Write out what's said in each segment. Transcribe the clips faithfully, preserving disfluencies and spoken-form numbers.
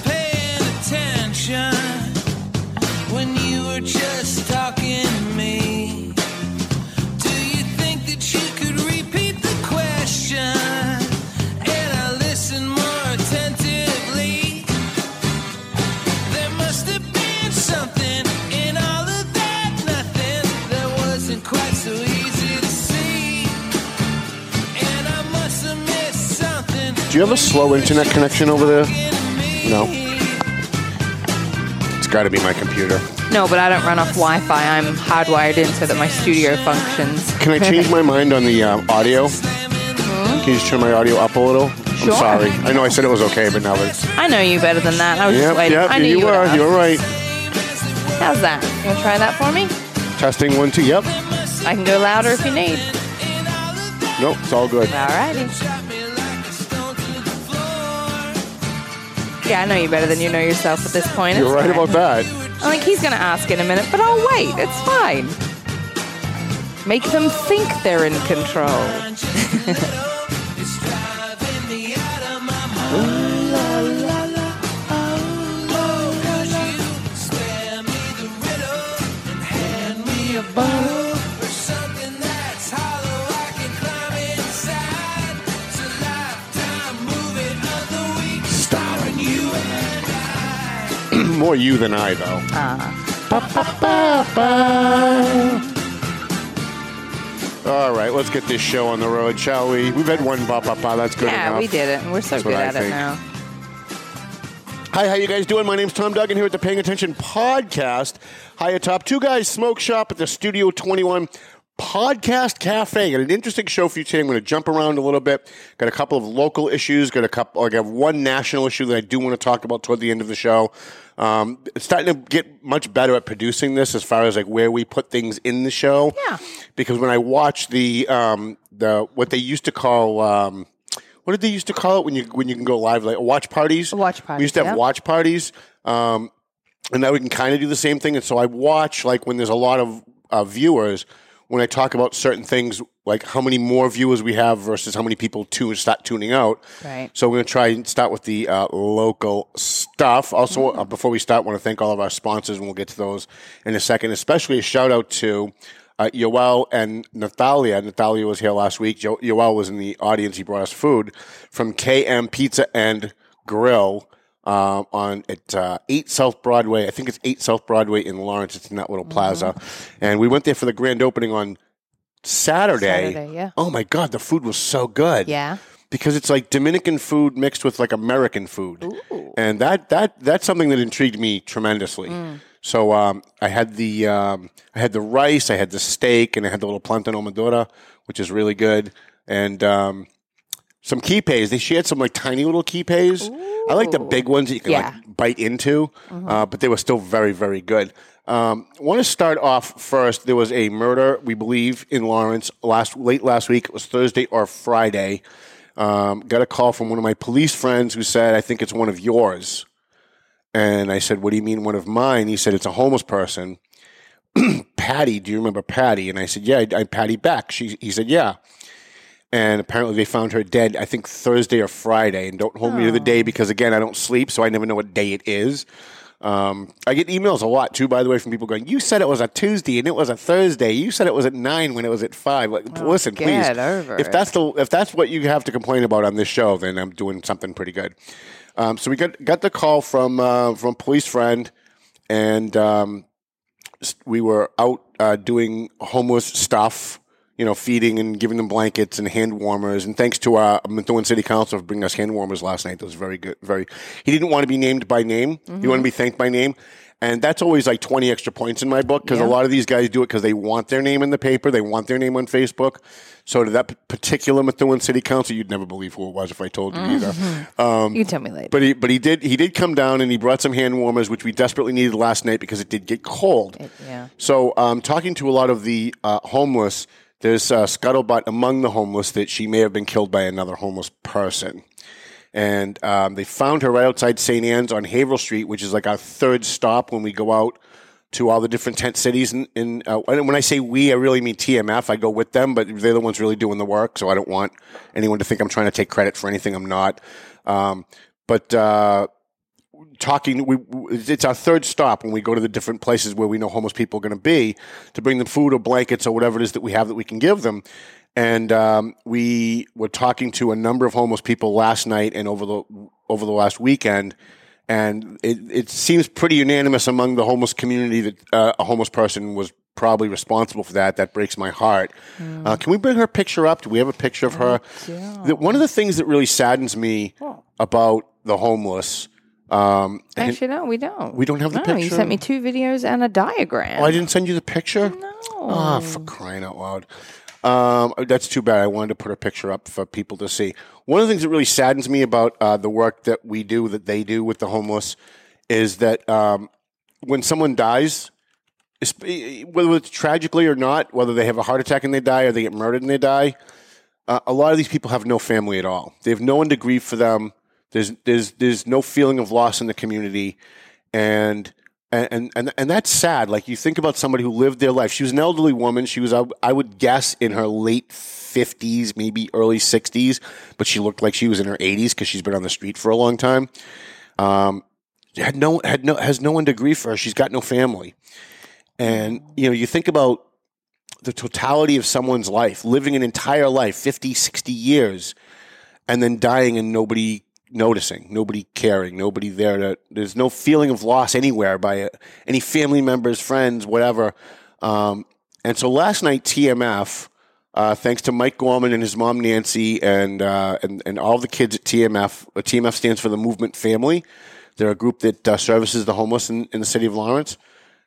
paying attention. When you were just talking to me, do you think that you could repeat the question? And I listened more attentively. There must have been something in all of that nothing that wasn't quite so easy to see. And I must have missed something. Do you have a slow internet connection over there? No. Got to be my computer. No, but I don't run off Wi-Fi. I'm hardwired in so that my studio functions. Can I change my mind on the uh, audio? Mm-hmm. Can you just turn my audio up a little? Sure. I'm sorry. I know I said it was okay, but now it's... I know you better than that. I was yep, just waiting. Yep, I knew you, you were. Asked. You're right. How's that? You want to try that for me? Testing one, two, yep. I can go louder if you need. Nope, it's all good. All righty. Yeah, I know you better than you know yourself at this point. You're it's right fine. About that. I think he's going to ask in a minute, but I'll wait. It's fine. Make them think they're in control. More you than I, though. Uh. Ba, ba, ba, ba. All right, let's get this show on the road, shall we? We've had one ba ba ba. That's good yeah, enough. Yeah, we did it. We're so That's good at think. it now. Hi, how you guys doing? My name's Tom Duggan here at the Paying Attention Podcast. Hi atop Two Guys Smoke Shop at the Studio twenty-one Podcast Cafe. Got an interesting show for you today. I'm going to jump around a little bit. Got a couple of local issues. Got a couple. I got one national issue that I do want to talk about toward the end of the show. Um, it's starting to get much better at producing this as far as like where we put things in the show. Yeah. Because when I watch the um, the what they used to call um, what did they used to call it when you when you can go live, like watch parties. Watch parties. We used to have yeah. watch parties. Um, and now we can kind of do the same thing. And so I watch like when there's a lot of uh, viewers. When I talk about certain things, like how many more viewers we have versus how many people tune start tuning out. Right. So we're going to try and start with the uh, local stuff. Also, mm-hmm. uh, before we start, I want to thank all of our sponsors, and we'll get to those in a second. Especially a shout-out to uh, Yoel and Natalia. Natalia was here last week. Jo- Yoel was in the audience. He brought us food from K M Pizza and Grill. Uh, on at uh, eight South Broadway. I think it's eight South Broadway in Lawrence. It's in that little plaza. Mm-hmm. And we went there for the grand opening on Saturday. Saturday, yeah. Oh, my God. The food was so good. Yeah. Because it's like Dominican food mixed with like American food. Ooh. And that that that's something that intrigued me tremendously. Mm. So um, I had the um, I had the rice, I had the steak, and I had the little plantain amadora, which is really good. And um, some quipes. They, she had some like tiny little quipes. Ooh. I like the big ones that you can yeah. like, bite into, mm-hmm. uh, but they were still very, very good. I um, want to start off first. There was a murder, we believe, in Lawrence last late last week. It was Thursday or Friday. Um, got a call from one of my police friends who said, I think it's one of yours. And I said, what do you mean one of mine? He said, it's a homeless person. Patty, do you remember Patty? And I said, yeah, I, I Patty Beck. She, he said, yeah. And apparently they found her dead, I think, Thursday or Friday. And don't hold oh. me to the day because, again, I don't sleep, so I never know what day it is. Um, I get emails a lot, too, by the way, from people going, you said it was a Tuesday and it was a Thursday. You said it was at nine when it was at five. Like, oh, listen, please. Over if that's the if that's what you have to complain about on this show, then I'm doing something pretty good. Um, so we got got the call from, uh, from a police friend, and um, we were out uh, doing homeless stuff. You know, feeding and giving them blankets and hand warmers. And thanks to our Methuen City Council for bringing us hand warmers last night. That was very good. Very. He didn't want to be named by name. Mm-hmm. He wanted to be thanked by name. And that's always like twenty extra points in my book, because yeah. a lot of these guys do it because they want their name in the paper. They want their name on Facebook. So to that particular Methuen City Council, you'd never believe who it was if I told you mm-hmm. either. Um, you tell me later. But he, but he did he did come down and he brought some hand warmers, which we desperately needed last night because it did get cold. It, yeah. So um, talking to a lot of the uh, homeless, there's a scuttlebutt among the homeless that she may have been killed by another homeless person. And um, they found her right outside Saint Anne's on Haverhill Street, which is like our third stop when we go out to all the different tent cities. And in, in, uh, when I say we, I really mean T M F. I go with them, but they're the ones really doing the work, so I don't want anyone to think I'm trying to take credit for anything I'm not. Um, but uh, talking, we, it's our third stop when we go to the different places where we know homeless people are going to be, to bring them food or blankets or whatever it is that we have that we can give them. And um, we were talking to a number of homeless people last night and over the over the last weekend, and it, it seems pretty unanimous among the homeless community that uh, a homeless person was probably responsible for that. That breaks my heart. Mm. Uh, can we bring her picture up? Do we have a picture of her? Yeah. The, one of the things that really saddens me oh. about the homeless. Um, Actually, no, we don't. We don't have the no, picture. You sent me two videos and a diagram. Oh, I didn't send you the picture? No. Oh, for crying out loud. Um, that's too bad. I wanted to put a picture up for people to see. One of the things that really saddens me about uh, the work that we do, that they do with the homeless, is that um, when someone dies, whether it's tragically or not, whether they have a heart attack and they die or they get murdered and they die, uh, a lot of these people have no family at all. They have no one to grieve for them. There's there's there's no feeling of loss in the community, and. And, and and that's sad. Like, you think about somebody who lived their life. She was an elderly woman. She was, I would guess, in her late fifties, maybe early sixties. But she looked like she was in her eighties because she's been on the street for a long time. Um, had no had no has no one to grieve for her. She's got no family. And you know, you think about the totality of someone's life, living an entire life, fifty, sixty years, and then dying and nobody. Noticing, nobody caring, nobody there. To, there's no feeling of loss anywhere by uh, any family members, friends, whatever. Um, and so last night, T M F, uh, thanks to Mike Gorman and his mom, Nancy, and uh, and, and all the kids at T M F. Uh, T M F stands for the Movement Family. They're a group that uh, services the homeless in, in the city of Lawrence,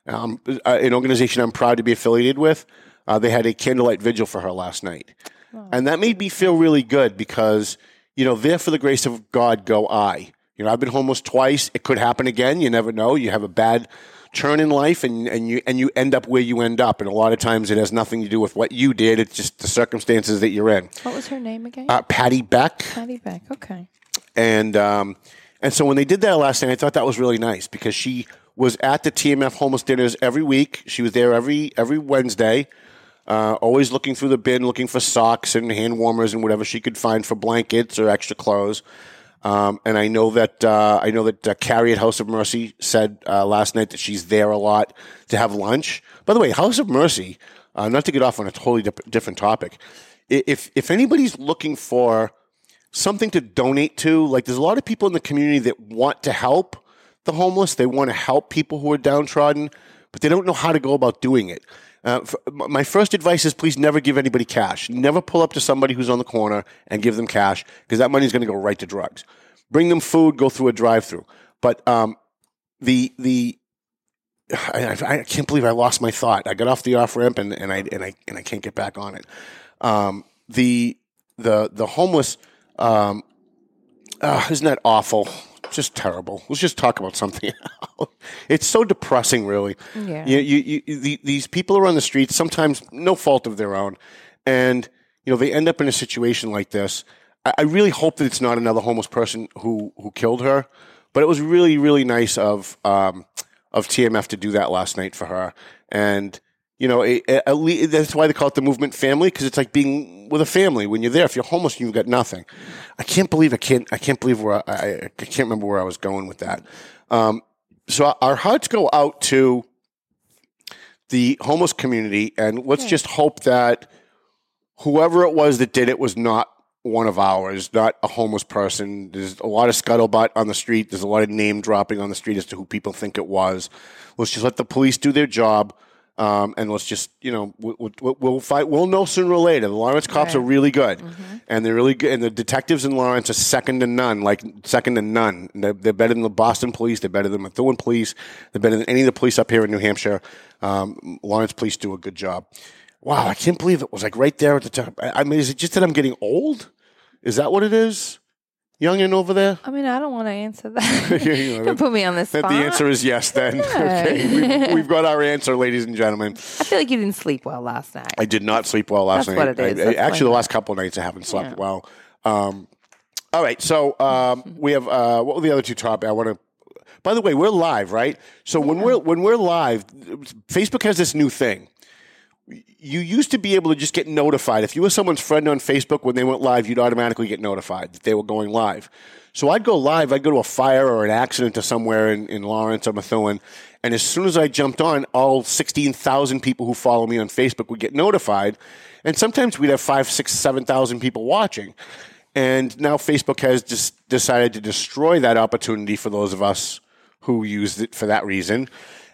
um, an organization I'm proud to be affiliated with. Uh, they had a candlelight vigil for her last night. Oh. And that made me feel really good because – you know, there for the grace of God go I. You know, I've been homeless twice. It could happen again. You never know. You have a bad turn in life, and, and you and you end up where you end up. And a lot of times it has nothing to do with what you did. It's just the circumstances that you're in. What was her name again? Uh, Patty Beck. Patty Beck, okay. And, um, and so when they did that last night, I thought that was really nice because she was at the T M F homeless dinners every week. She was there every every Wednesday. Uh, always looking through the bin, looking for socks and hand warmers and whatever she could find for blankets or extra clothes. Um, and I know that uh, I know that uh, Carrie at House of Mercy said uh, last night that she's there a lot to have lunch. By the way, House of Mercy, uh, not to get off on a totally dip- different topic, if if anybody's looking for something to donate to, like there's a lot of people in the community that want to help the homeless. They want to help people who are downtrodden, but they don't know how to go about doing it. Uh, f- my first advice is please never give anybody cash. Never pull up to somebody who's on the corner and give them cash because that money is going to go right to drugs. Bring them food, go through a drive-through. But um, the the I, I can't believe I lost my thought. I got off the off ramp and, and I and I and I can't get back on it. Um, the the the homeless um, uh, isn't that awful? Just terrible. Let's just talk about something else. It's so depressing, really. Yeah. You, you, you, the, these people are on the streets, sometimes no fault of their own, and you know they end up in a situation like this. I, I really hope that it's not another homeless person who, who killed her, but it was really, really nice of um, of T M F to do that last night for her. And you know, it, it, at least, that's why they call it the Movement Family, because it's like being with a family when you're there. If you're homeless, you've got nothing. I can't believe I can't. I can't believe where I, I, I can't remember where I was going with that. Um, so our hearts go out to the homeless community, and let's yeah. just hope that whoever it was that did it was not one of ours, not a homeless person. There's a lot of scuttlebutt on the street. There's a lot of name dropping on the street as to who people think it was. Let's just let the police do their job. Um, and let's just, you know, we'll, we'll, we'll fight. We'll know sooner or later. The Lawrence cops right. are really good, mm-hmm. and they're really good. And the detectives in Lawrence are second to none, like second to none. They're, they're better than the Boston police. They're better than the Methuen police. They're better than any of the police up here in New Hampshire. Um, Lawrence police do a good job. Wow, I can't believe it was like right there at the top. I, I mean, is it just that I'm getting old? Is that what it is? Youngin over there? I mean, I don't want to answer that. You know, don't put me on the spot. The answer is yes, then. Okay. We've, we've got our answer, ladies and gentlemen. I feel like you didn't sleep well last night. I did not sleep well last That's night. That's what it is. I, I, actually, the last couple of nights I haven't slept yeah. well. Um, all right. So um, we have, uh, what were the other two topics? I want to. By the way, we're live, right? So yeah. when we're when we're live, Facebook has this new thing. You used to be able to just get notified. If you were someone's friend on Facebook, when they went live, you'd automatically get notified that they were going live. So I'd go live. I'd go to a fire or an accident or somewhere in, in Lawrence or Methuen. And as soon as I jumped on, all sixteen thousand people who follow me on Facebook would get notified. And sometimes we'd have five, six, seven thousand people watching. And now Facebook has just decided to destroy that opportunity for those of us who used it for that reason.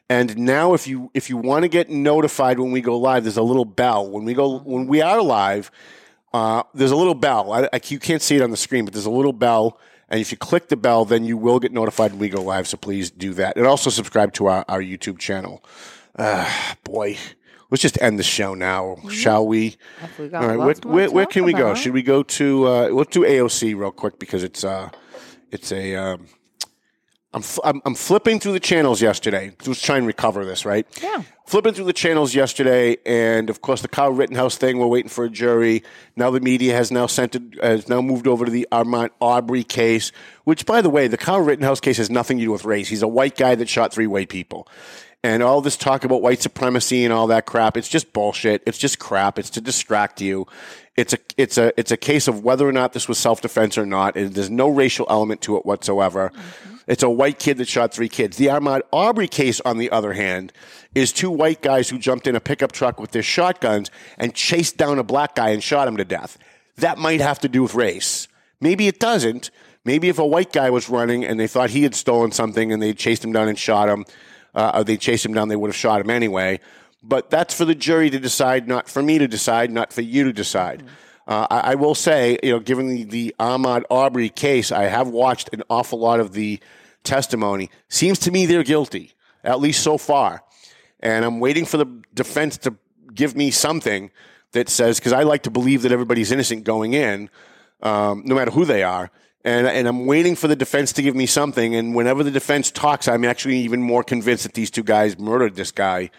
And now if you if you want to get notified when we go live, there's a little bell. When we go when we are live, uh, there's a little bell. I, I, you can't see it on the screen, but there's a little bell. And if you click the bell, then you will get notified when we go live. So please do that. And also subscribe to our, our YouTube channel. Uh, boy, let's just end the show now, mm-hmm. shall we? we All right, where, where, where can we go? Should we go to uh, – we'll do A O C real quick because it's, uh, it's a um, – I'm, I'm I'm flipping through the channels yesterday. Let's try and recover this, right? Yeah. Flipping through the channels yesterday, and of course the Kyle Rittenhouse thing. We're waiting for a jury. Now the media has now sent it, has now moved over to the Ahmaud Arbery case, which, by the way, the Kyle Rittenhouse case has nothing to do with race. He's a white guy that shot three white people, and all this talk about white supremacy and all that crap—it's just bullshit. It's just crap. It's to distract you. It's a it's a it's a case of whether or not this was self-defense or not. There's no racial element to it whatsoever. Mm-hmm. It's a white kid that shot three kids. The Ahmaud Arbery case, on the other hand, is two white guys who jumped in a pickup truck with their shotguns and chased down a black guy and shot him to death. That might have to do with race. Maybe it doesn't. Maybe if a white guy was running and they thought he had stolen something and they chased him down and shot him, uh, or they chased him down, they would have shot him anyway. But that's for the jury to decide, not for me to decide, not for you to decide. Mm-hmm. Uh, I, I will say, you know, given the, the Ahmaud Arbery case, I have watched an awful lot of the testimony. Seems to me they're guilty, at least so far. And I'm waiting for the defense to give me something that says, because I like to believe that everybody's innocent going in, um, no matter who they are. And, and I'm waiting for the defense to give me something. And whenever the defense talks, I'm actually even more convinced that these two guys murdered this guy.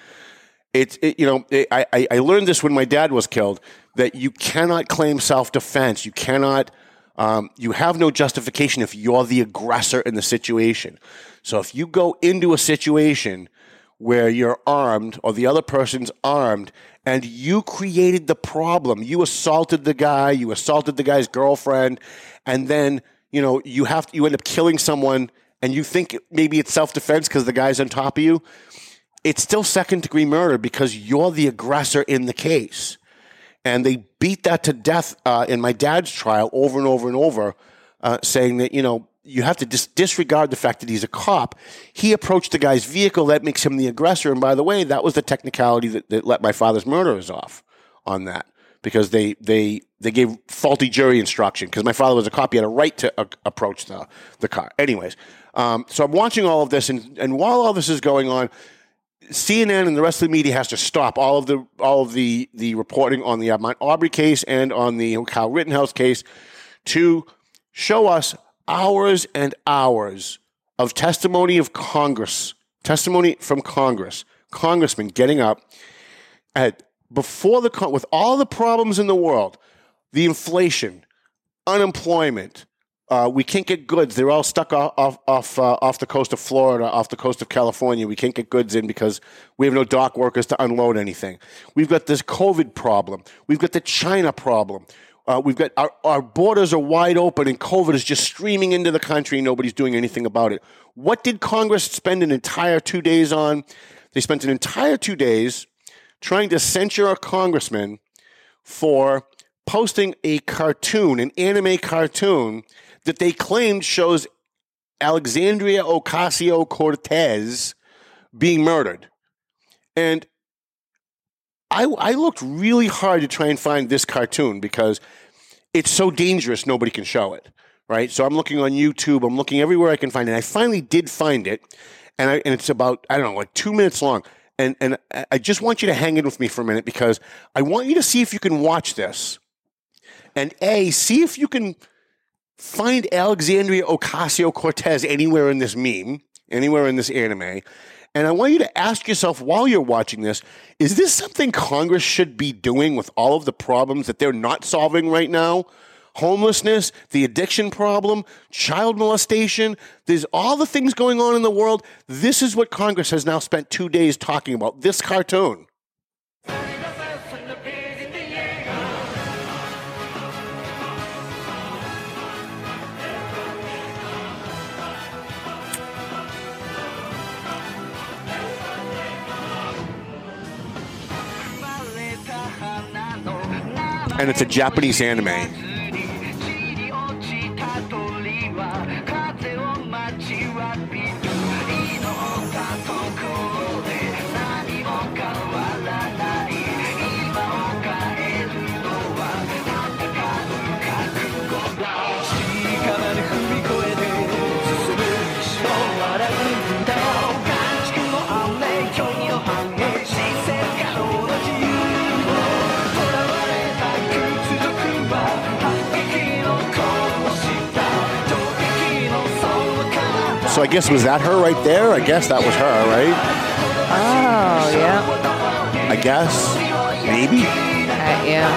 It's, it, you know, it, I, I learned this when my dad was killed, that you cannot claim self-defense. You cannot, um, you have no justification if you're the aggressor in the situation. So if you go into a situation where you're armed or the other person's armed and you created the problem, you assaulted the guy, you assaulted the guy's girlfriend, and then, you know, you have to, you end up killing someone and you think maybe it's self-defense because the guy's on top of you. It's still second-degree murder because you're the aggressor in the case. And they beat that to death uh, in my dad's trial over and over and over, uh, saying that, you know, you have to dis- disregard the fact that he's a cop. He approached the guy's vehicle. That makes him the aggressor. And by the way, that was the technicality that, that let my father's murderers off on that because they they, they gave faulty jury instruction because my father was a cop. He had a right to uh, approach the, the car. Anyways, um, so I'm watching all of this, and, and while all this is going on, C N N and the rest of the media has to stop all of the all of the, the reporting on the Ahmaud Arbery case and on the Kyle Rittenhouse case to show us hours and hours of testimony of Congress, testimony from Congress, congressmen getting up at before the with all the problems in the world, the inflation, unemployment. Uh, we can't get goods. They're all stuck off off off, uh, off the coast of Florida, off the coast of California. We can't get goods in because we have no dock workers to unload anything. We've got this COVID problem. We've got the China problem. Uh, we've got our, our borders are wide open, and COVID is just streaming into the country, and nobody's doing anything about it. What did Congress spend an entire two days on? They spent an entire two days trying to censure a congressman for posting a cartoon, an anime cartoon, that they claimed shows Alexandria Ocasio-Cortez being murdered. And I, I looked really hard to try and find this cartoon because it's so dangerous nobody can show it, right? So I'm looking on YouTube. I'm looking everywhere I can find it. And I finally did find it, and I and it's about, I don't know, like two minutes long. And and I just want you to hang in with me for a minute because I want you to see if you can watch this. And A, see if you can find Alexandria Ocasio-Cortez anywhere in this meme, anywhere in this anime. And I want you to ask yourself while you're watching this, is this something Congress should be doing with all of the problems that they're not solving right now? Homelessness, the addiction problem, child molestation. There's all the things going on in the world. This is what Congress has now spent two days talking about, this cartoon. And it's a Japanese anime. So I guess, was that her right there? I guess that was her, right? Oh, yeah. I guess. Maybe? Uh, yeah.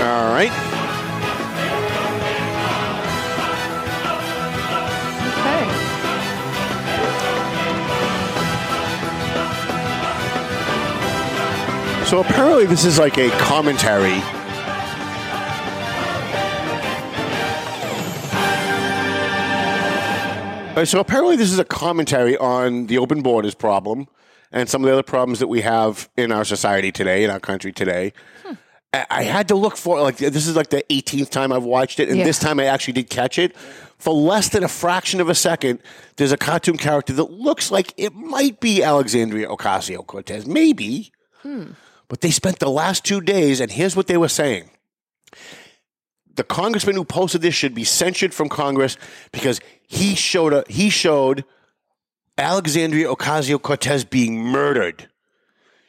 All right. Okay. So apparently this is like a commentary So apparently this is a commentary on the open borders problem and some of the other problems that we have in our society today, in our country today. Hmm. I had to look for, like, this is like the eighteenth time I've watched it, and yeah. this time I actually did catch it. For less than a fraction of a second, there's a cartoon character that looks like it might be Alexandria Ocasio-Cortez. Maybe. Hmm. But they spent the last two days, and here's what they were saying. The congressman who posted this should be censured from Congress because he showed a, he showed Alexandria Ocasio-Cortez being murdered.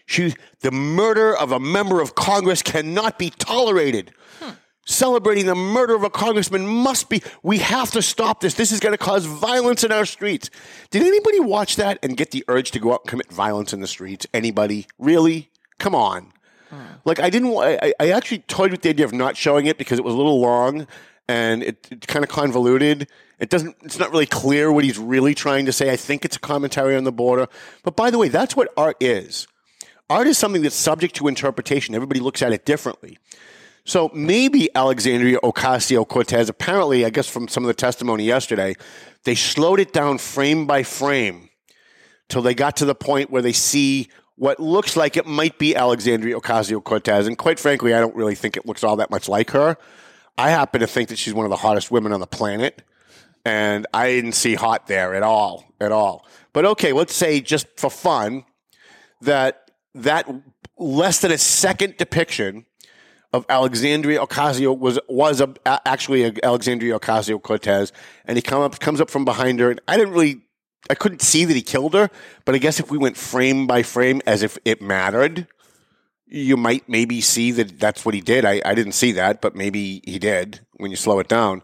She, the murder of a member of Congress cannot be tolerated. Hmm. Celebrating the murder of a congressman must be, we have to stop this. This is going to cause violence in our streets. Did anybody watch that and get the urge to go out and commit violence in the streets? Anybody? Really? Come on. Like, I didn't, I, I actually toyed with the idea of not showing it because it was a little long and it, it's kind of convoluted. It doesn't, it's not really clear what he's really trying to say. I think it's a commentary on the border. But by the way, that's what art is. Art is something that's subject to interpretation. Everybody looks at it differently. So maybe Alexandria Ocasio-Cortez, apparently, I guess from some of the testimony yesterday, they slowed it down frame by frame till they got to the point where they see what looks like it might be Alexandria Ocasio-Cortez. And quite frankly, I don't really think it looks all that much like her. I happen to think that she's one of the hottest women on the planet. And I didn't see hot there at all, at all. But okay, let's say just for fun that that less than a second depiction of Alexandria Ocasio was was a, actually a Alexandria Ocasio-Cortez. And he come up, comes up from behind her. And I didn't really... I couldn't see that he killed her, but I guess if we went frame by frame as if it mattered, you might maybe see that that's what he did. I, I didn't see that, but maybe he did when you slow it down.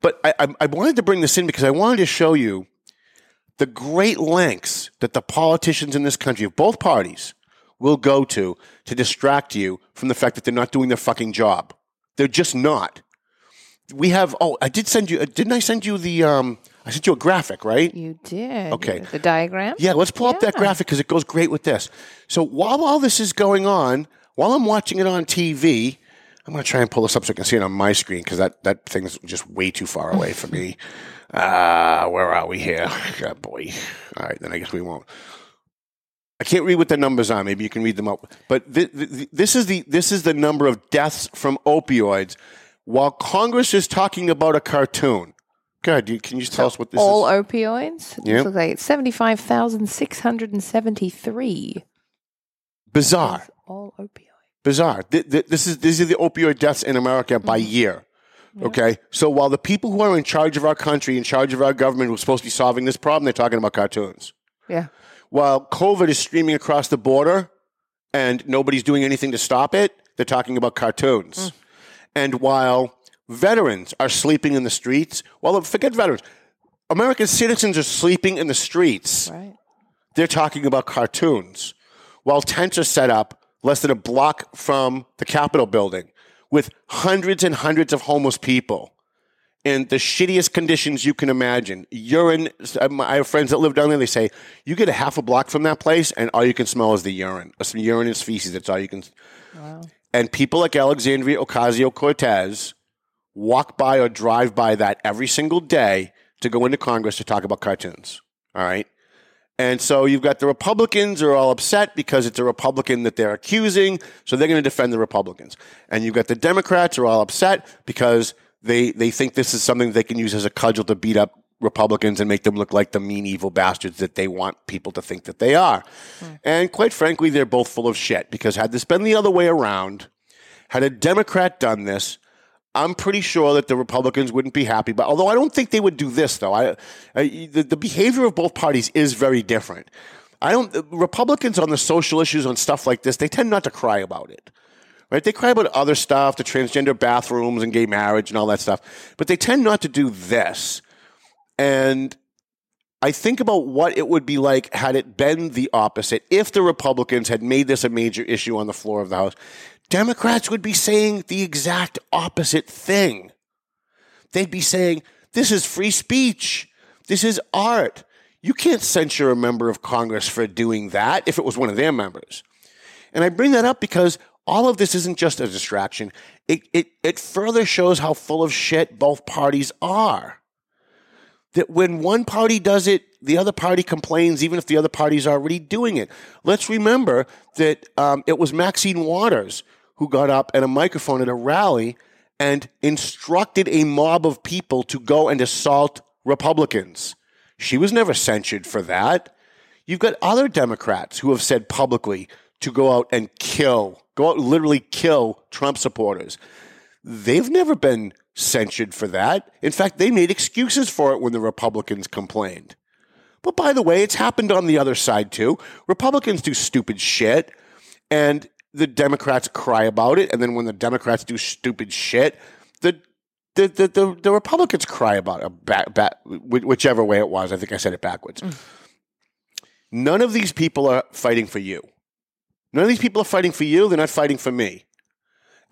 But I, I, I wanted to bring this in because I wanted to show you the great lengths that the politicians in this country of both parties will go to to distract you from the fact that they're not doing their fucking job. They're just not. We have, oh, I did send you, didn't I send you the... um. I sent you a graphic, right? You did. Okay. The diagram? Yeah, let's pull yeah. up that graphic because it goes great with this. So while all this is going on, while I'm watching it on T V, I'm going to try and pull this up so I can see it on my screen because that, that thing's just way too far away for me. Uh, where are we here? Oh, boy. All right, then I guess we won't. I can't read what the numbers are. Maybe you can read them out. But th- th- this is the this is the number of deaths from opioids while Congress is talking about a cartoon. God, you, can you tell so us what this all is? All opioids? Yep. It looks like it's seventy-five thousand six hundred seventy-three. Bizarre. All opioids. Bizarre. This is, these are the opioid deaths in America by mm-hmm. year. Yeah. Okay? So while the people who are in charge of our country, in charge of our government, who are supposed to be solving this problem, they're talking about cartoons. Yeah. While COVID is streaming across the border and nobody's doing anything to stop it, they're talking about cartoons. Mm. And while veterans are sleeping in the streets, well, forget veterans. American citizens are sleeping in the streets. Right. They're talking about cartoons. While tents are set up less than a block from the Capitol building with hundreds and hundreds of homeless people in the shittiest conditions you can imagine. Urine, I have friends that live down there, they say, you get a half a block from that place and all you can smell is the urine. Some urine is feces, that's all you can. Wow. And people like Alexandria Ocasio-Cortez walk by or drive by that every single day to go into Congress to talk about cartoons, all right? And so you've got the Republicans are all upset because it's a Republican that they're accusing, so they're going to defend the Republicans. And you've got the Democrats are all upset because they, they think this is something they can use as a cudgel to beat up Republicans and make them look like the mean, evil bastards that they want people to think that they are. Mm. And quite frankly, they're both full of shit because had this been the other way around, had a Democrat done this, I'm pretty sure that the Republicans wouldn't be happy. But although I don't think they would do this, though, I, I, the, the behavior of both parties is very different. I don't. Republicans on the social issues, on stuff like this, they tend not to cry about it, right? They cry about other stuff, the transgender bathrooms and gay marriage and all that stuff, but they tend not to do this. And I think about what it would be like had it been the opposite. If the Republicans had made this a major issue on the floor of the House, Democrats would be saying the exact opposite thing. They'd be saying, this is free speech. This is art. You can't censure a member of Congress for doing that if it was one of their members. And I bring that up because all of this isn't just a distraction. It it, it further shows how full of shit both parties are. That when one party does it, the other party complains, even if the other party's already doing it. Let's remember that um, it was Maxine Waters who got up at a microphone at a rally and instructed a mob of people to go and assault Republicans. She was never censured for that. You've got other Democrats who have said publicly to go out and kill, go out and literally kill Trump supporters. They've never been censured for that. In fact, they made excuses for it when the Republicans complained. But by the way, it's happened on the other side too. Republicans do stupid shit, and the Democrats cry about it. And then when the Democrats do stupid shit, the the the, the, the Republicans cry about it, back, back, whichever way it was. I think I said it backwards. Mm. None of these people are fighting for you. None of these people are fighting for you. They're not fighting for me.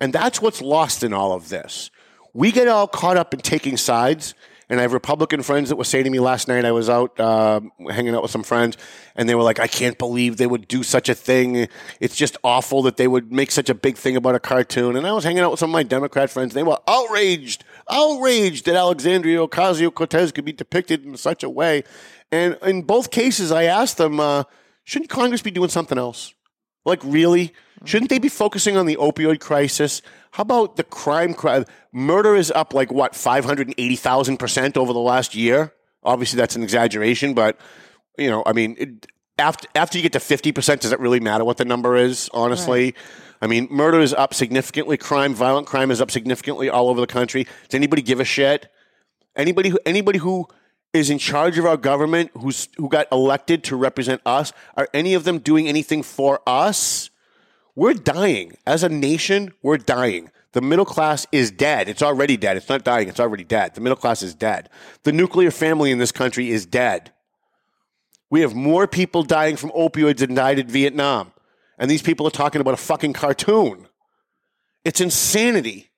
And that's what's lost in all of this. We get all caught up in taking sides, and I have Republican friends that were saying to me last night, I was out uh, hanging out with some friends, and they were like, I can't believe they would do such a thing. It's just awful that they would make such a big thing about a cartoon. And I was hanging out with some of my Democrat friends, and they were outraged, outraged that Alexandria Ocasio-Cortez could be depicted in such a way. And in both cases, I asked them, uh, shouldn't Congress be doing something else? Like, really? Shouldn't they be focusing on the opioid crisis? How about the crime? crime? Murder is up like, what, five hundred eighty thousand percent over the last year? Obviously, that's an exaggeration, but, you know, I mean, it, after after you get to fifty percent, does it really matter what the number is, honestly? Right. I mean, murder is up significantly. Crime, violent crime is up significantly all over the country. Does anybody give a shit? Anybody who, anybody who is in charge of our government, who's who got elected to represent us, are any of them doing anything for us? We're dying. As a nation, we're dying. The middle class is dead. It's already dead. It's not dying. It's already dead. The middle class is dead. The nuclear family in this country is dead. We have more people dying from opioids than died in Vietnam. And these people are talking about a fucking cartoon. It's insanity.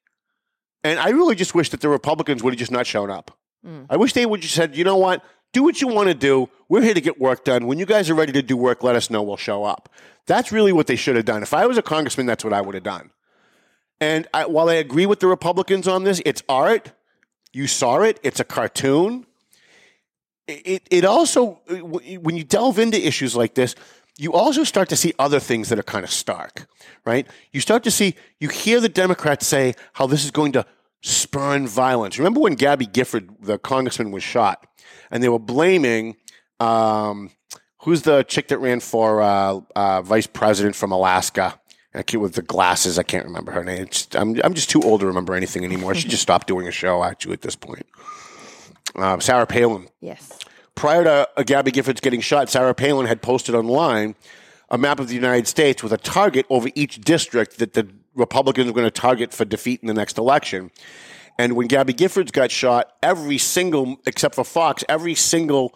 And I really just wish that the Republicans would have just not shown up. Mm. I wish they would have just said, you know what? Do what you want to do. We're here to get work done. When you guys are ready to do work, let us know. We'll show up. That's really what they should have done. If I was a congressman, that's what I would have done. And I, while I agree with the Republicans on this, it's art. You saw it. It's a cartoon. It, it also, when you delve into issues like this, you also start to see other things that are kind of stark, right? You start to see, you hear the Democrats say how this is going to spurn violence. Remember when Gabby Gifford, the congressman, was shot, and they were blaming um, who's the chick that ran for uh, uh, vice president from Alaska? A kid with the glasses. I can't remember her name. It's, I'm I'm just too old to remember anything anymore. She just stopped doing a show actually at this point. Um, Sarah Palin. Yes. Prior to uh, Gabby Giffords getting shot, Sarah Palin had posted online a map of the United States with a target over each district that the Republicans were going to target for defeat in the next election. And when Gabby Giffords got shot, every single, except for Fox, every single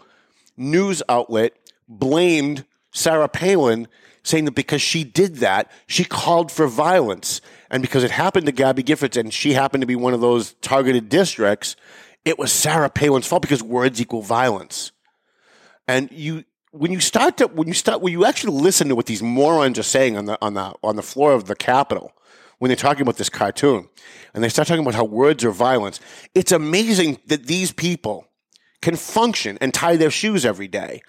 news outlet blamed Sarah Palin, saying that because she did that, she called for violence. And because it happened to Gabby Giffords and she happened to be one of those targeted districts, it was Sarah Palin's fault because words equal violence. And you, when you start to, when you start, when you actually listen to what these morons are saying on the, on the, on the floor of the Capitol, when they're talking about this cartoon and they start talking about how words are violence, it's amazing that these people can function and tie their shoes every day.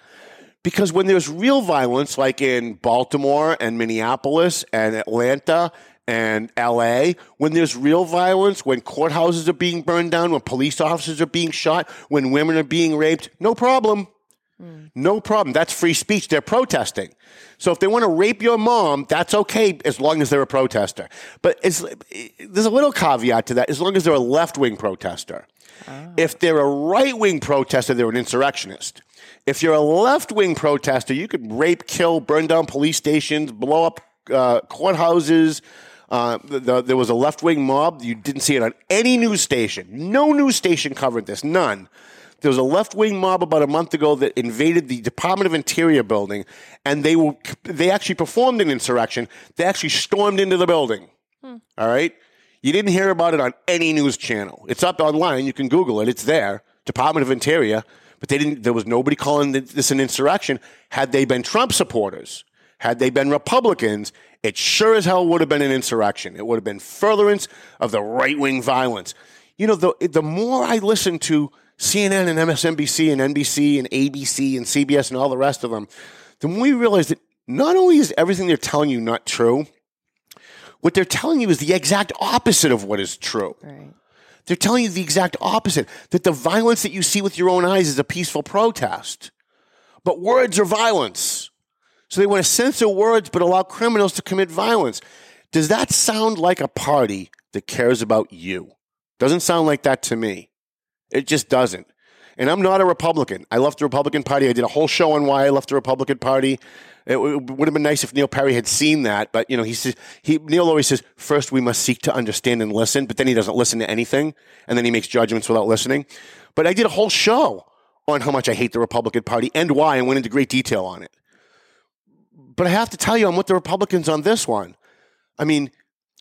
Because when there's real violence, like in Baltimore and Minneapolis and Atlanta and L A, when there's real violence, when courthouses are being burned down, when police officers are being shot, when women are being raped, no problem. Mm. No problem. That's free speech. They're protesting. So if they want to rape your mom, that's okay as long as they're a protester. But it's, there's a little caveat to that, as long as they're a left-wing protester. Oh. If they're a right-wing protester, they're an insurrectionist. If you're a left-wing protester, you could rape, kill, burn down police stations, blow up uh, courthouses. Uh, the, the, there was a left-wing mob. You didn't see it on any news station. No news station covered this, none. There was a left-wing mob about a month ago that invaded the Department of Interior building, and they were, they actually performed an insurrection. They actually stormed into the building, hmm. all right? You didn't hear about it on any news channel. It's up online. You can Google it. It's there, Department of Interior. But they didn't. There was nobody calling this an insurrection. Had they been Trump supporters, had they been Republicans, it sure as hell would have been an insurrection. It would have been furtherance of the right-wing violence. You know, the the more I listen to C N N and M S N B C and N B C and A B C and C B S and all the rest of them, the more you realize that not only is everything they're telling you not true, what they're telling you is the exact opposite of what is true. Right. They're telling you the exact opposite, that the violence that you see with your own eyes is a peaceful protest. But words are violence. So they want to censor words but allow criminals to commit violence. Does that sound like a party that cares about you? Doesn't sound like that to me. It just doesn't. And I'm not a Republican. I left the Republican Party. I did a whole show on why I left the Republican Party. It would have been nice if Neil Perry had seen that, but you know, he says he Neil always says, first we must seek to understand and listen, but then he doesn't listen to anything, and then he makes judgments without listening. But I did a whole show on how much I hate the Republican Party and why, and went into great detail on it. But I have to tell you, I'm with the Republicans on this one. I mean,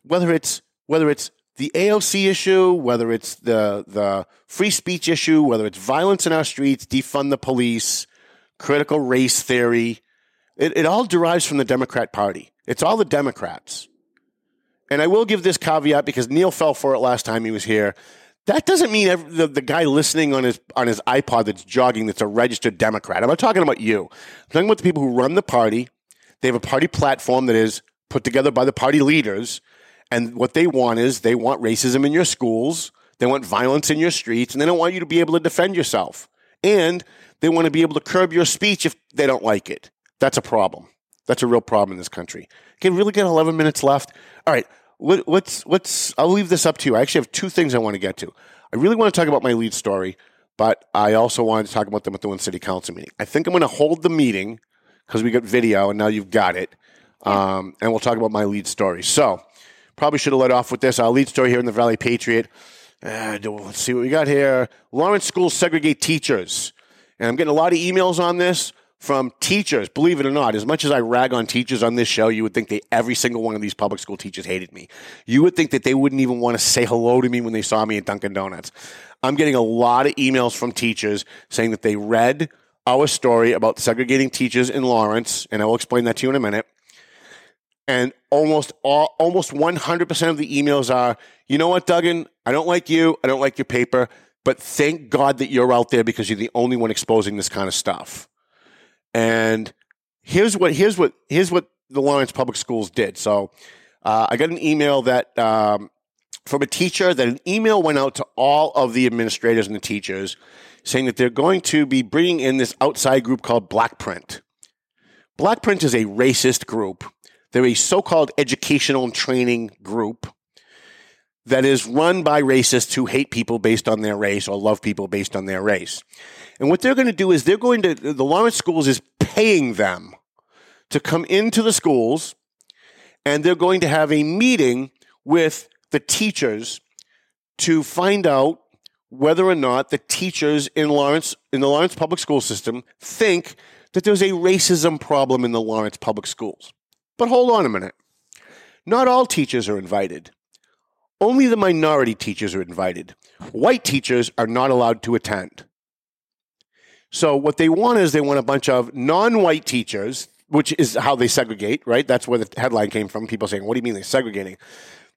whether it's whether it's the A O C issue, whether it's the the free speech issue, whether it's violence in our streets, defund the police, critical race theory. It, it all derives from the Democrat Party. It's all the Democrats. And I will give this caveat because Neil fell for it last time he was here. That doesn't mean every, the, the guy listening on his on his iPod that's jogging that's a registered Democrat. I'm not talking about you. I'm talking about the people who run the party. They have a party platform that is put together by the party leaders. And what they want is they want racism in your schools. They want violence in your streets. And they don't want you to be able to defend yourself. And they want to be able to curb your speech if they don't like it. That's a problem. That's a real problem in this country. Okay, we really got eleven minutes left. All right, let, let's let's. I'll leave this up to you. I actually have two things I want to get to. I really want to talk about my lead story, but I also wanted to talk about the Methuen City Council meeting. I think I'm going to hold the meeting because we got video, and now you've got it. Um, and we'll talk about my lead story. So probably should have led off with this. Our lead story here in the Valley Patriot. Uh, let's see what we got here. Lawrence schools segregate teachers, and I'm getting a lot of emails on this. From teachers, believe it or not, as much as I rag on teachers on this show, you would think they every single one of these public school teachers hated me. You would think that they wouldn't even want to say hello to me when they saw me at Dunkin' Donuts. I'm getting a lot of emails from teachers saying that they read our story about segregating teachers in Lawrence, and I will explain that to you in a minute. And almost all, almost one hundred percent of the emails are, you know what, Duggan, I don't like you, I don't like your paper, but thank God that you're out there because you're the only one exposing this kind of stuff. And here's what here's what here's what the Lawrence Public Schools did. So uh, I got an email that um, from a teacher that an email went out to all of the administrators and the teachers saying that they're going to be bringing in this outside group called Blackprint. Blackprint is a racist group. They're a so-called educational and training group that is run by racists who hate people based on their race or love people based on their race. And what they're going to do is they're going to, the Lawrence schools is paying them to come into the schools, and they're going to have a meeting with the teachers to find out whether or not the teachers in Lawrence, in the Lawrence public school system think that there's a racism problem in the Lawrence public schools. But hold on a minute. Not all teachers are invited. Only the minority teachers are invited. White teachers are not allowed to attend. So what they want is they want a bunch of non-white teachers, which is how they segregate, right? That's where the headline came from. People saying, what do you mean they're segregating?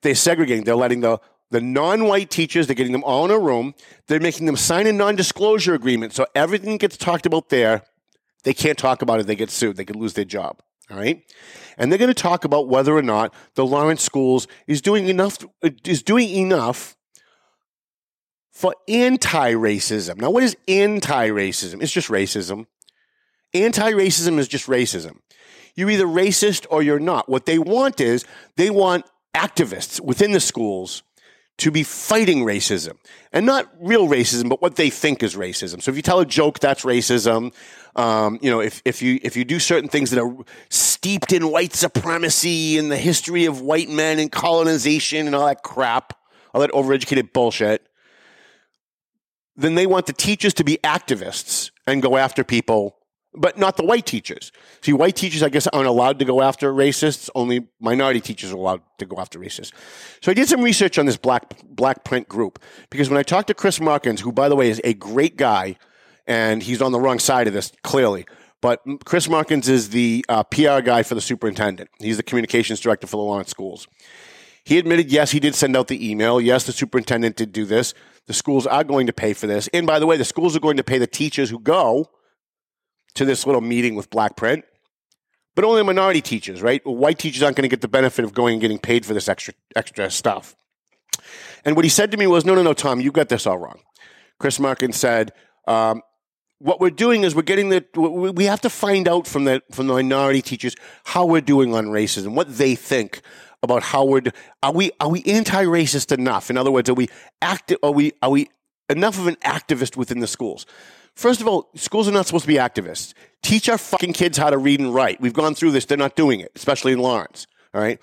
They're segregating. They're letting the, the non-white teachers, they're getting them all in a room. They're making them sign a non-disclosure agreement. So everything gets talked about there. They can't talk about it. They get sued. They could lose their job. All right. And they're going to talk about whether or not the Lawrence schools is doing enough, is doing enough for anti-racism. Now, what is anti-racism? It's just racism. Anti-racism is just racism. You're either racist or you're not. What they want is they want activists within the schools to be fighting racism, and not real racism, but what they think is racism. So if you tell a joke, that's racism. Um, you know, if, if you if you do certain things that are steeped in white supremacy and the history of white men and colonization and all that crap, all that overeducated bullshit, then they want the teachers to be activists and go after people, but not the white teachers. See, white teachers, I guess, aren't allowed to go after racists. Only minority teachers are allowed to go after racists. So I did some research on this black Blackprint group, because when I talked to Chris Markins, who, by the way, is a great guy, and he's on the wrong side of this, clearly. But Chris Markins is the uh, P R guy for the superintendent. He's the communications director for the Lawrence schools. He admitted, yes, he did send out the email. Yes, the superintendent did do this. The schools are going to pay for this. And by the way, the schools are going to pay the teachers who go to this little meeting with Blackprint, but only minority teachers, right? White teachers aren't going to get the benefit of going and getting paid for this extra extra stuff. And what he said to me was, no, no, no, Tom, you got this all wrong. Chris Markins said, um, what we're doing is we're getting the, we have to find out from the, from the minority teachers how we're doing on racism, what they think about how we're, do- are we, are we anti-racist enough? In other words, are we active, are we, are we enough of an activist within the schools? First of all, schools are not supposed to be activists. Teach our fucking kids how to read and write. We've gone through this. They're not doing it, especially in Lawrence. All right.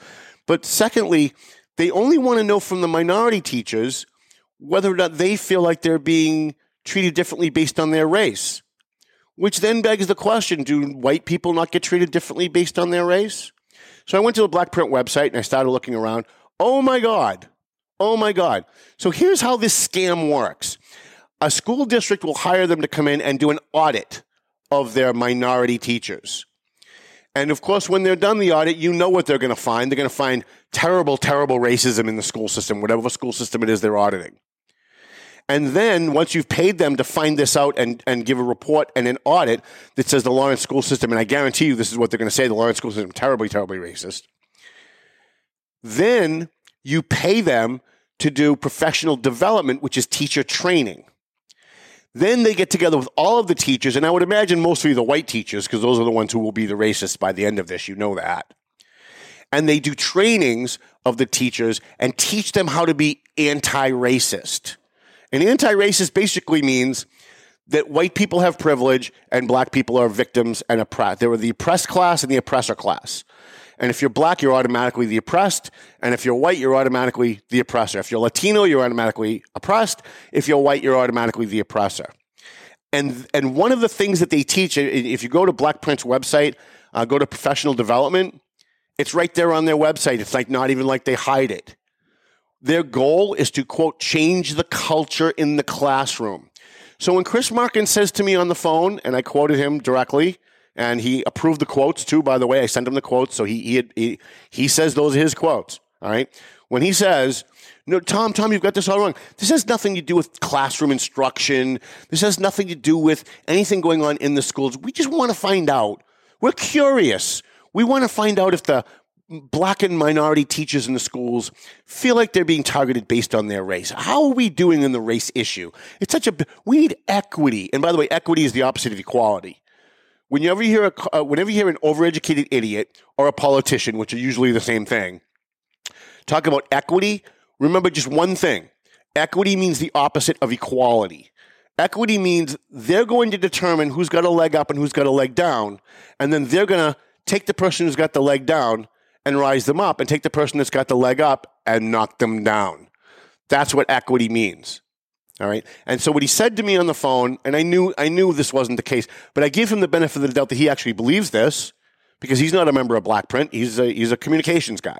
But secondly, they only want to know from the minority teachers whether or not they feel like they're being treated differently based on their race, which then begs the question, do white people not get treated differently based on their race? So I went to the Blackprint website and I started looking around. Oh, my God. Oh, my God. So here's how this scam works. A school district will hire them to come in and do an audit of their minority teachers. And, of course, when they're done the audit, you know what they're going to find. They're going to find terrible, terrible racism in the school system, whatever school system it is they're auditing. And then once you've paid them to find this out and, and give a report and an audit that says the Lawrence school system, and I guarantee you this is what they're going to say, the Lawrence school system, terribly, terribly racist, then you pay them to do professional development, which is teacher training. Then they get together with all of the teachers, and I would imagine mostly the white teachers, because those are the ones who will be the racists by the end of this. You know that. And they do trainings of the teachers and teach them how to be anti-racist. And anti-racist basically means that white people have privilege and black people are victims and oppressed. There were the oppressed class and the oppressor class. And if you're black, you're automatically the oppressed. And if you're white, you're automatically the oppressor. If you're Latino, you're automatically oppressed. If you're white, you're automatically the oppressor. And and one of the things that they teach, if you go to Blackprint's website, uh, go to professional development, it's right there on their website. It's like not even like they hide it. Their goal is to, quote, change the culture in the classroom. So when Chris Markins says to me on the phone, and I quoted him directly, and he approved the quotes too, by the way, I sent him the quotes, so he he had, he, he says those are his quotes, all right? When he says, no, Tom, Tom, you've got this all wrong. This has nothing to do with classroom instruction. This has nothing to do with anything going on in the schools. We just want to find out. We're curious. We want to find out if the Black and minority teachers in the schools feel like they're being targeted based on their race. How are we doing in the race issue? It's such a, we need equity. And by the way, equity is the opposite of equality. Whenever you hear a, uh, whenever you hear an overeducated idiot or a politician, which are usually the same thing, talk about equity, remember just one thing. Equity means the opposite of equality. Equity means they're going to determine who's got a leg up and who's got a leg down, and then they're going to take the person who's got the leg down and rise them up, and take the person that's got the leg up and knock them down. That's what equity means. All right. And so what he said to me on the phone, and I knew I knew this wasn't the case, but I gave him the benefit of the doubt that he actually believes this because he's not a member of Blackprint. He's a, he's a communications guy.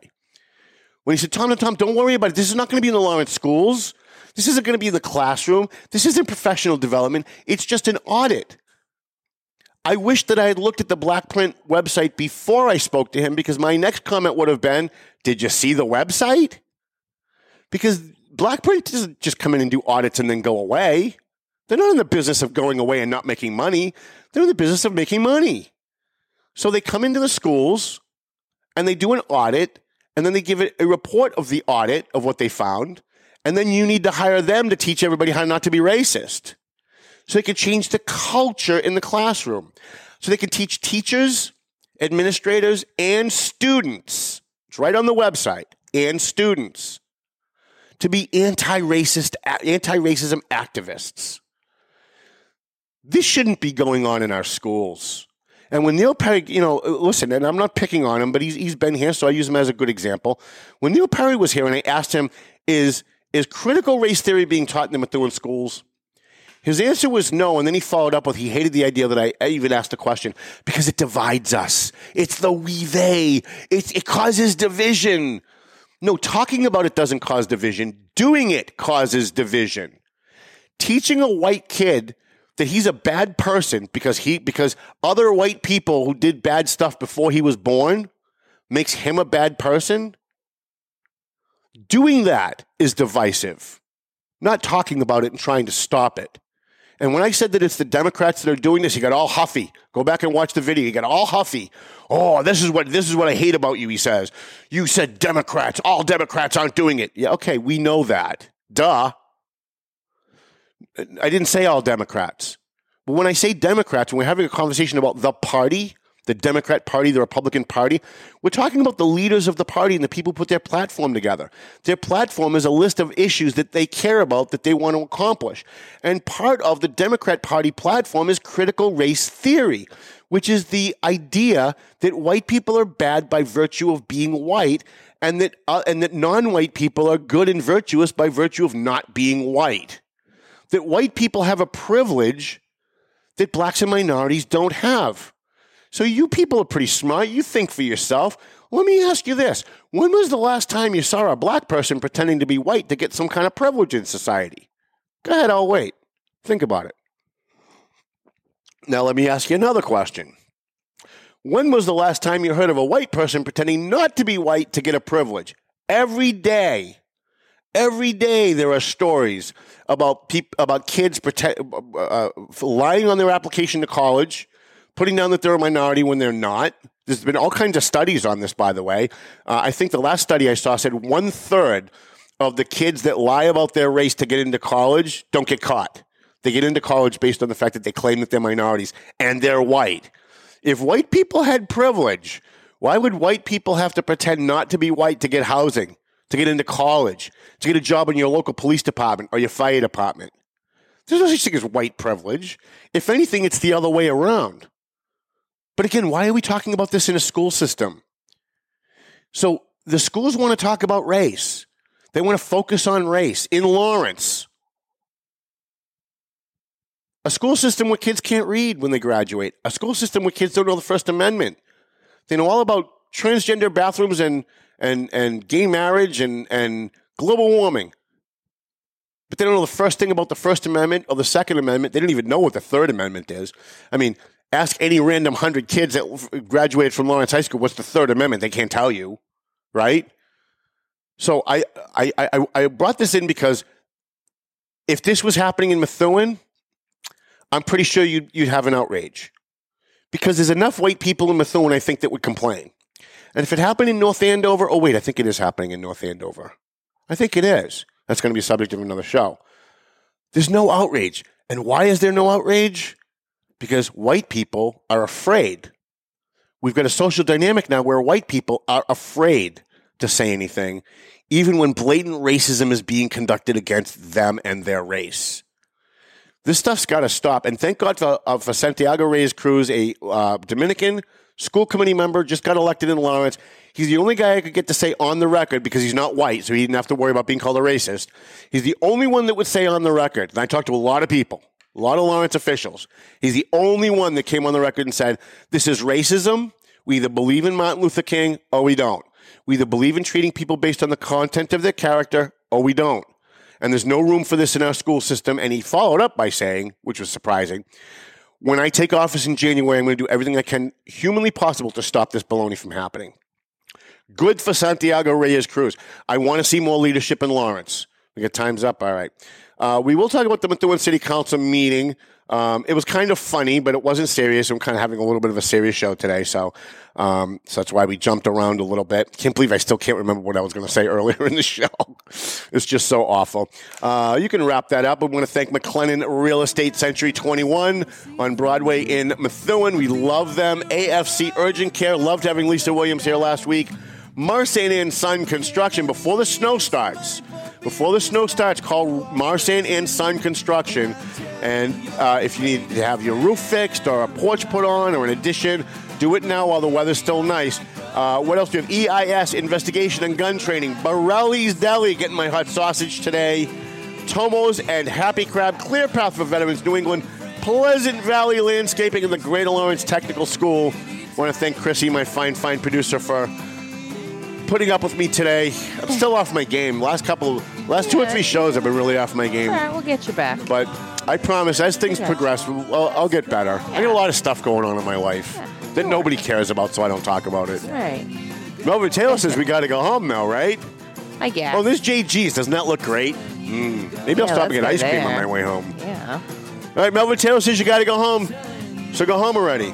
When he said, Tom, no, Tom, don't worry about it. This is not going to be in the Lawrence schools. This isn't going to be in the classroom. This isn't professional development. It's just an audit. I wish that I had looked at the Blackprint website before I spoke to him because my next comment would have been, did you see the website? Because Blackprint doesn't just come in and do audits and then go away. They're not in the business of going away and not making money. They're in the business of making money. So they come into the schools and they do an audit and then they give it a report of the audit of what they found. And then you need to hire them to teach everybody how not to be racist. So they could change the culture in the classroom. So they could teach teachers, administrators, and students. It's right on the website. And students. To be anti-racist, anti-racism activists. This shouldn't be going on in our schools. And when Neil Perry, you know, listen, and I'm not picking on him, but he's he's been here, so I use him as a good example. When Neil Perry was here and I asked him, is, is critical race theory being taught in the Methuen schools? His answer was no, and then he followed up with he hated the idea that I even asked the question because it divides us. It's the we, they. It's, it causes division. No, talking about it doesn't cause division. Doing it causes division. Teaching a white kid that he's a bad person because he because other white people who did bad stuff before he was born makes him a bad person, doing that is divisive. Not talking about it and trying to stop it. And when I said that it's the Democrats that are doing this, he got all huffy. Go back and watch the video. He got all huffy. Oh, this is what this is what I hate about you, he says. You said Democrats. All Democrats aren't doing it. Yeah, okay, we know that. Duh. I didn't say all Democrats. But when I say Democrats, when we're having a conversation about the party, the Democrat Party, the Republican Party, we're talking about the leaders of the party and the people who put their platform together. Their platform is a list of issues that they care about, that they want to accomplish. And part of the Democrat Party platform is critical race theory, which is the idea that white people are bad by virtue of being white and that, uh, and that non-white people are good and virtuous by virtue of not being white. That white people have a privilege that blacks and minorities don't have. So you people are pretty smart. You think for yourself. Let me ask you this. When was the last time you saw a black person pretending to be white to get some kind of privilege in society? Go ahead, I'll wait. Think about it. Now let me ask you another question. When was the last time you heard of a white person pretending not to be white to get a privilege? Every day. Every day there are stories about peop- about kids pretend- uh, lying on their application to college, putting down that they're a minority when they're not. There's been all kinds of studies on this, by the way. Uh, I think the last study I saw said one-third of the kids that lie about their race to get into college don't get caught. They get into college based on the fact that they claim that they're minorities and they're white. If white people had privilege, why would white people have to pretend not to be white to get housing, to get into college, to get a job in your local police department or your fire department? There's no such thing as white privilege. If anything, it's the other way around. But again, why are we talking about this in a school system? So the schools want to talk about race. They want to focus on race. In Lawrence, a school system where kids can't read when they graduate, a school system where kids don't know the First Amendment. They know all about transgender bathrooms and and, and gay marriage and, and global warming. But they don't know the first thing about the First Amendment or the Second Amendment. They don't even know what the Third Amendment is. I mean, ask any random hundred kids that graduated from Lawrence High School, what's the Third Amendment? They can't tell you, right? So I I, I I brought this in because if this was happening in Methuen, I'm pretty sure you'd, you'd have an outrage. Because there's enough white people in Methuen, I think, that would complain. And if it happened in North Andover, oh, wait, I think it is happening in North Andover. I think it is. That's going to be a subject of another show. There's no outrage. And why is there no outrage? Because white people are afraid. We've got a social dynamic now where white people are afraid to say anything, even when blatant racism is being conducted against them and their race. This stuff's got to stop. And thank God for, uh, for Santiago Reyes Cruz, a uh, Dominican school committee member, just got elected in Lawrence. He's the only guy I could get to say on the record, because he's not white, so he didn't have to worry about being called a racist. He's the only one that would say on the record, and I talked to a lot of people, a lot of Lawrence officials. He's the only one that came on the record and said, this is racism. We either believe in Martin Luther King or we don't. We either believe in treating people based on the content of their character or we don't. And there's no room for this in our school system. And he followed up by saying, which was surprising, when I take office in January, I'm going to do everything I can humanly possible to stop this baloney from happening. Good for Santiago Reyes Cruz. I want to see more leadership in Lawrence. We got time's up. All right. Uh, we will talk about the Methuen City Council meeting. Um, it was kind of funny, but it wasn't serious. I'm kind of having a little bit of a serious show today, so um, so that's why we jumped around a little bit. Can't believe I still can't remember what I was going to say earlier in the show. It's just so awful. Uh, you can wrap that up. I want to thank McLennan Real Estate, Century twenty-one on Broadway in Methuen. We love them. A F C Urgent Care. Loved having Lisa Williams here last week. Marcin and Son Construction. Before the snow starts, before the snow starts, call Marcin and Son Construction. And uh, if you need to have your roof fixed or a porch put on or an addition, do it now while the weather's still nice. Uh, what else do you have? E I S, investigation and gun training. Borelli's Deli, getting my hot sausage today. Tomo's and Happy Crab. Clear Path for Veterans, New England. Pleasant Valley Landscaping and the Greater Lawrence Technical School. I want to thank Chrissy, my fine, fine producer, for putting up with me today. I'm still off my game. Last couple, last two or three shows, I've been really off my game. All right, we'll get you back. But I promise, as things okay. progress, I'll, I'll get better. Yeah. I got a lot of stuff going on in my life yeah, that sure. nobody cares about, so I don't talk about it. Right. Melvin Taylor says we got to go home now, right? I guess. Oh, this J G's. Doesn't that look great? Mm. Maybe yeah, I'll stop and get ice there. cream on my way home. Yeah. All right, Melvin Taylor says you got to go home, so go home already.